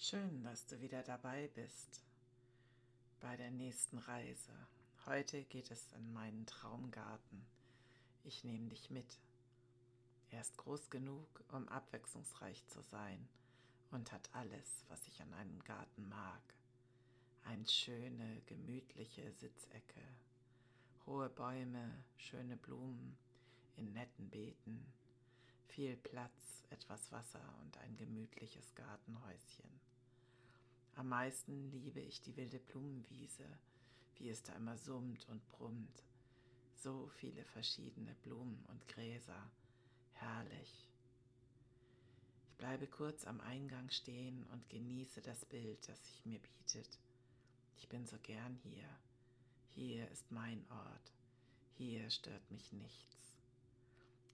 Schön, dass du wieder dabei bist bei der nächsten Reise. Heute geht es in meinen Traumgarten. Ich nehme dich mit. Er ist groß genug, um abwechslungsreich zu sein und hat alles, was ich an einem Garten mag. Eine schöne, gemütliche Sitzecke, hohe Bäume, schöne Blumen in netten Beeten, viel Platz, etwas Wasser und ein gemütliches Gartenhäuschen. Am meisten liebe ich die wilde Blumenwiese, wie es da immer summt und brummt. So viele verschiedene Blumen und Gräser. Herrlich. Ich bleibe kurz am Eingang stehen und genieße das Bild, das sich mir bietet. Ich bin so gern hier. Hier ist mein Ort. Hier stört mich nichts.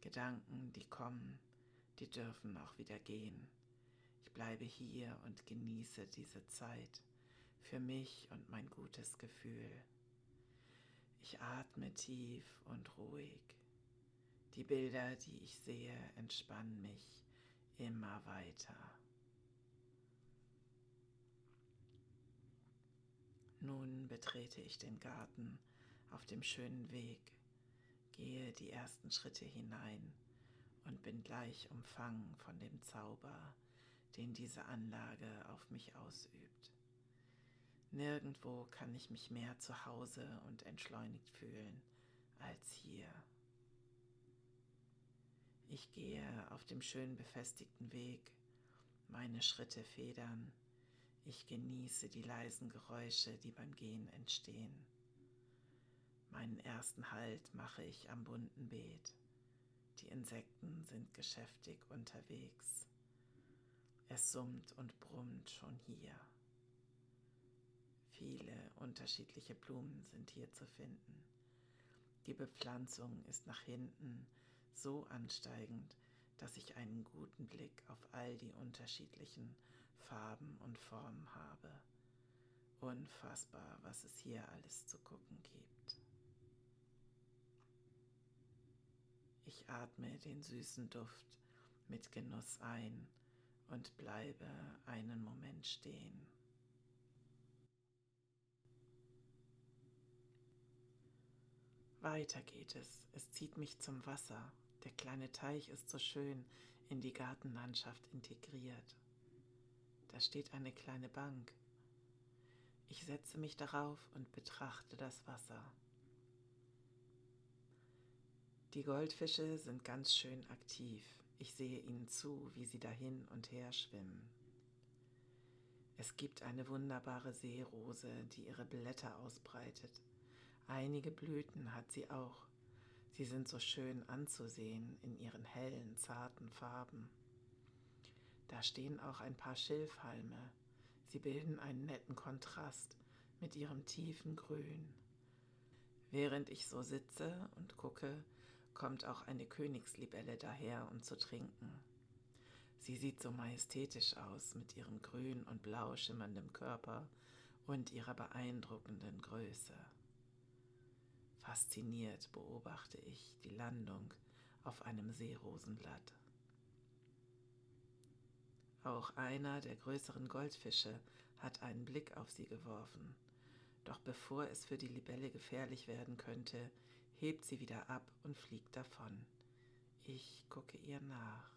Gedanken, die kommen, die dürfen auch wieder gehen. Ich bleibe hier und genieße diese Zeit für mich und mein gutes Gefühl. Ich atme tief und ruhig. Die Bilder, die ich sehe, entspannen mich immer weiter. Nun betrete ich den Garten auf dem schönen Weg, gehe die ersten Schritte hinein und bin gleich umfangen von dem Zauber, den diese Anlage auf mich ausübt. Nirgendwo kann ich mich mehr zu Hause und entschleunigt fühlen als hier. Ich gehe auf dem schön befestigten Weg, meine Schritte federn, ich genieße die leisen Geräusche, die beim Gehen entstehen. Meinen ersten Halt mache ich am bunten Beet. Die Insekten sind geschäftig unterwegs. Es summt und brummt schon hier. Viele unterschiedliche Blumen sind hier zu finden. Die Bepflanzung ist nach hinten so ansteigend, dass ich einen guten Blick auf all die unterschiedlichen Farben und Formen habe. Unfassbar, was es hier alles zu gucken gibt. Ich atme den süßen Duft mit Genuss ein und bleibe einen Moment stehen. Weiter geht es. Es zieht mich zum Wasser. Der kleine Teich ist so schön in die Gartenlandschaft integriert. Da steht eine kleine Bank. Ich setze mich darauf und betrachte das Wasser. Die Goldfische sind ganz schön aktiv. Ich sehe ihnen zu, wie sie dahin und her schwimmen. Es gibt eine wunderbare Seerose, die ihre Blätter ausbreitet. Einige Blüten hat sie auch. Sie sind so schön anzusehen in ihren hellen, zarten Farben. Da stehen auch ein paar Schilfhalme. Sie bilden einen netten Kontrast mit ihrem tiefen Grün. Während ich so sitze und gucke, kommt auch eine Königslibelle daher, um zu trinken. Sie sieht so majestätisch aus mit ihrem grün und blau schimmernden Körper und ihrer beeindruckenden Größe. Fasziniert beobachte ich die Landung auf einem Seerosenblatt. Auch einer der größeren Goldfische hat einen Blick auf sie geworfen. Doch bevor es für die Libelle gefährlich werden könnte, hebt sie wieder ab und fliegt davon. Ich gucke ihr nach.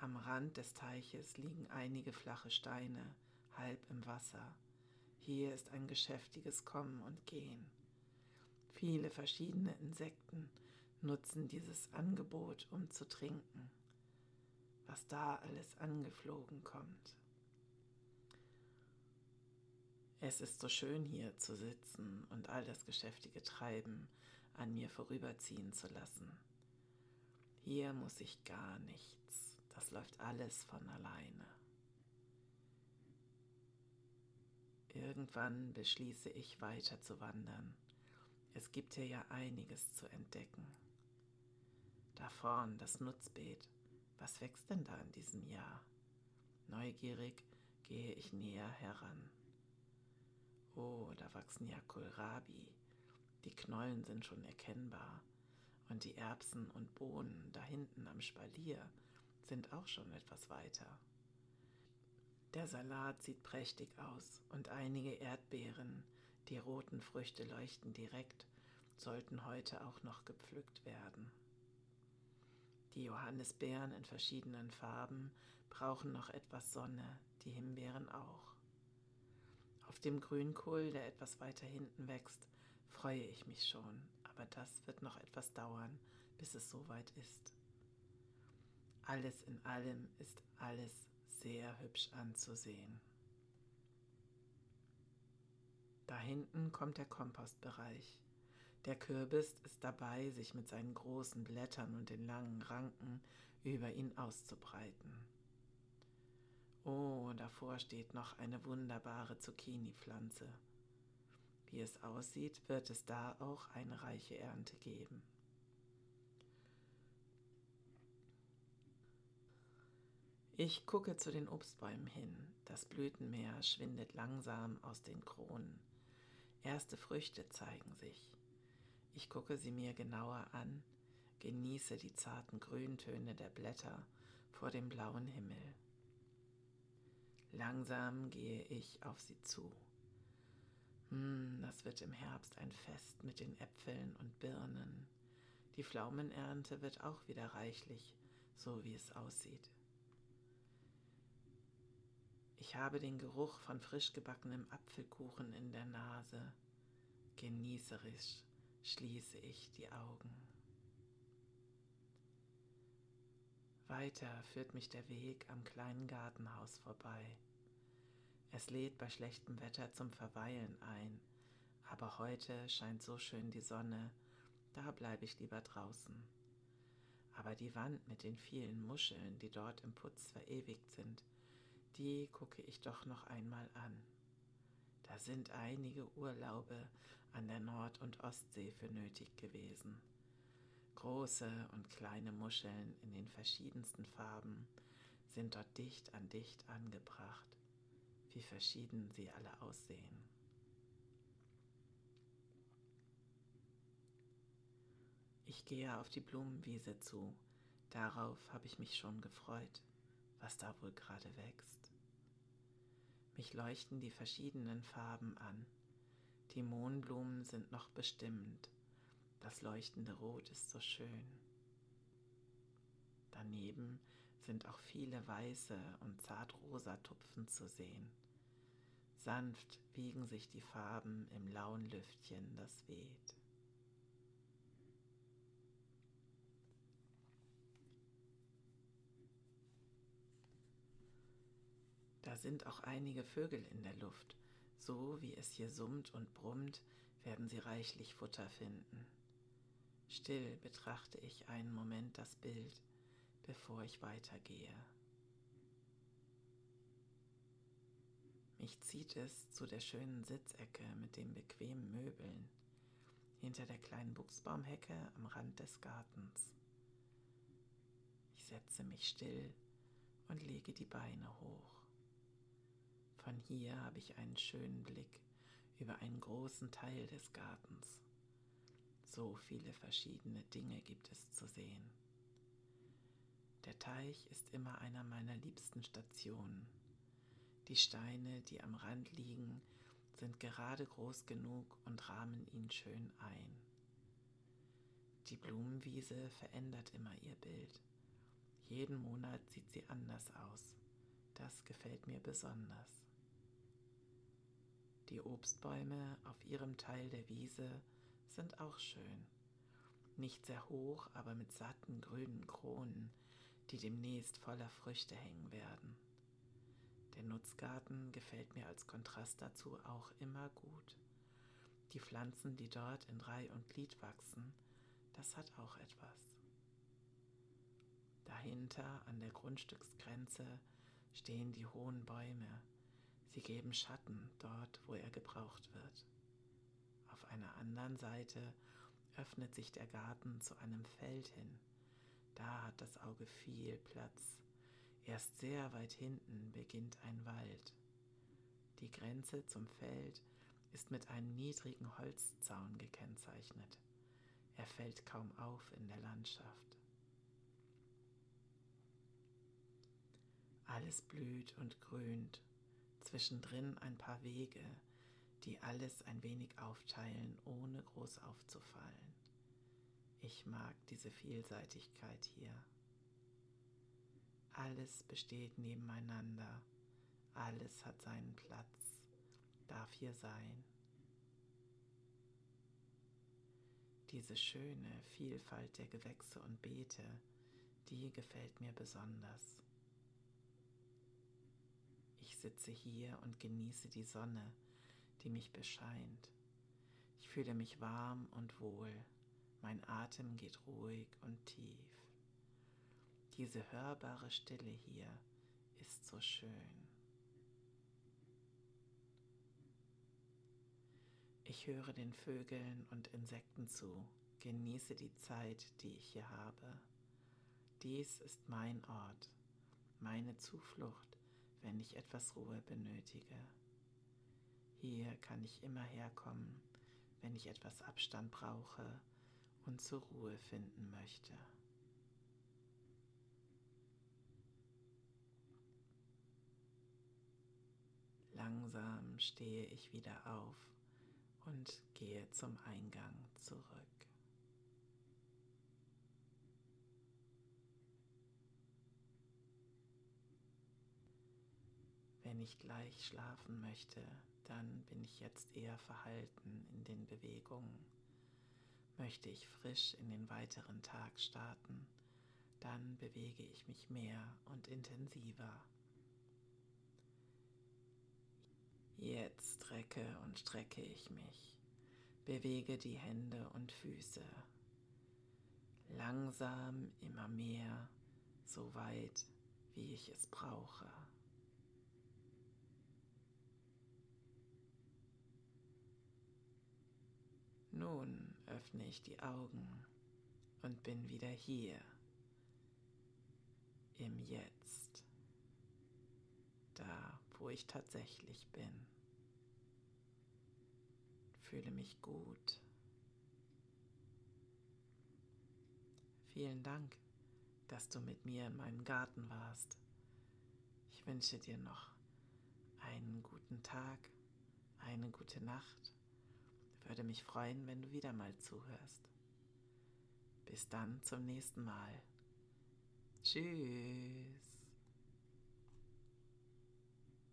Am Rand des Teiches liegen einige flache Steine, halb im Wasser. Hier ist ein geschäftiges Kommen und Gehen. Viele verschiedene Insekten nutzen dieses Angebot, um zu trinken. Was da alles angeflogen kommt. Es ist so schön hier zu sitzen und all das geschäftige Treiben an mir vorüberziehen zu lassen. Hier muss ich gar nichts, das läuft alles von alleine. Irgendwann beschließe ich, weiter zu wandern. Es gibt hier ja einiges zu entdecken. Da vorn das Nutzbeet. Was wächst denn da in diesem Jahr? Neugierig gehe ich näher heran. Oh, da wachsen ja Kohlrabi. Die Knollen sind schon erkennbar. Und die Erbsen und Bohnen da hinten am Spalier sind auch schon etwas weiter. Der Salat sieht prächtig aus und einige Erdbeeren, die roten Früchte leuchten direkt, sollten heute auch noch gepflückt werden. Die Johannisbeeren in verschiedenen Farben brauchen noch etwas Sonne, die Himbeeren auch. Auf dem Grünkohl, der etwas weiter hinten wächst, freue ich mich schon, aber das wird noch etwas dauern, bis es soweit ist. Alles in allem ist alles sehr hübsch anzusehen. Da hinten kommt der Kompostbereich. Der Kürbis ist dabei, sich mit seinen großen Blättern und den langen Ranken über ihn auszubreiten. Oh, davor steht noch eine wunderbare Zucchini-Pflanze. Wie es aussieht, wird es da auch eine reiche Ernte geben. Ich gucke zu den Obstbäumen hin. Das Blütenmeer schwindet langsam aus den Kronen. Erste Früchte zeigen sich. Ich gucke sie mir genauer an, genieße die zarten Grüntöne der Blätter vor dem blauen Himmel. Langsam gehe ich auf sie zu. Das wird im Herbst ein Fest mit den Äpfeln und Birnen. Die Pflaumenernte wird auch wieder reichlich, so wie es aussieht. Ich habe den Geruch von frisch gebackenem Apfelkuchen in der Nase. Genießerisch schließe ich die Augen. Weiter führt mich der Weg am kleinen Gartenhaus vorbei. Es lädt bei schlechtem Wetter zum Verweilen ein, aber heute scheint so schön die Sonne, da bleibe ich lieber draußen. Aber die Wand mit den vielen Muscheln, die dort im Putz verewigt sind, die gucke ich doch noch einmal an. Da sind einige Urlaube an der Nord- und Ostsee für nötig gewesen. Große und kleine Muscheln in den verschiedensten Farben sind dort dicht an dicht angebracht, wie verschieden sie alle aussehen. Ich gehe auf die Blumenwiese zu, darauf habe ich mich schon gefreut, was da wohl gerade wächst. Mich leuchten die verschiedenen Farben an. Die Mohnblumen sind noch bestimmend. Das leuchtende Rot ist so schön. Daneben sind auch viele weiße und zartrosa Tupfen zu sehen. Sanft wiegen sich die Farben im lauen Lüftchen, das weht. Da sind auch einige Vögel in der Luft. So wie es hier summt und brummt, werden sie reichlich Futter finden. Still betrachte ich einen Moment das Bild, bevor ich weitergehe. Mich zieht es zu der schönen Sitzecke mit den bequemen Möbeln, hinter der kleinen Buchsbaumhecke am Rand des Gartens. Ich setze mich still und lege die Beine hoch. Von hier habe ich einen schönen Blick über einen großen Teil des Gartens. So viele verschiedene Dinge gibt es zu sehen. Der Teich ist immer einer meiner liebsten Stationen. Die Steine, die am Rand liegen, sind gerade groß genug und rahmen ihn schön ein. Die Blumenwiese verändert immer ihr Bild. Jeden Monat sieht sie anders aus. Das gefällt mir besonders. Die Obstbäume auf ihrem Teil der Wiese sind auch schön. Nicht sehr hoch, aber mit satten grünen Kronen, die demnächst voller Früchte hängen werden. Der Nutzgarten gefällt mir als Kontrast dazu auch immer gut. Die Pflanzen, die dort in Reih und Glied wachsen, das hat auch etwas. Dahinter an der Grundstücksgrenze stehen die hohen Bäume. Sie geben Schatten dort, wo er gebraucht wird. Auf einer anderen Seite öffnet sich der Garten zu einem Feld hin. Da hat das Auge viel Platz. Erst sehr weit hinten beginnt ein Wald. Die Grenze zum Feld ist mit einem niedrigen Holzzaun gekennzeichnet. Er fällt kaum auf in der Landschaft. Alles blüht und grünt, zwischendrin ein paar Wege, die alles ein wenig aufteilen, ohne groß aufzufallen. Ich mag diese Vielseitigkeit hier. Alles besteht nebeneinander, alles hat seinen Platz, darf hier sein. Diese schöne Vielfalt der Gewächse und Beete, die gefällt mir besonders. Ich sitze hier und genieße die Sonne, die mich bescheint. Ich fühle mich warm und wohl. Mein Atem geht ruhig und tief. Diese hörbare Stille hier ist so schön. Ich höre den Vögeln und Insekten zu, genieße die Zeit, die ich hier habe. Dies ist mein Ort, meine Zuflucht, wenn ich etwas Ruhe benötige. Hier kann ich immer herkommen, wenn ich etwas Abstand brauche und zur Ruhe finden möchte. Langsam stehe ich wieder auf und gehe zum Eingang zurück. Wenn ich gleich schlafen möchte, dann bin ich jetzt eher verhalten in den Bewegungen. Möchte ich frisch in den weiteren Tag starten, dann bewege ich mich mehr und intensiver. Jetzt strecke und strecke ich mich, bewege die Hände und Füße. Langsam immer mehr, so weit, wie ich es brauche. Nun öffne ich die Augen und bin wieder hier, im Jetzt, da, wo ich tatsächlich bin. Fühle mich gut. Vielen Dank, dass du mit mir in meinem Garten warst. Ich wünsche dir noch einen guten Tag, eine gute Nacht. Würde mich freuen, wenn du wieder mal zuhörst. Bis dann zum nächsten Mal. Tschüss.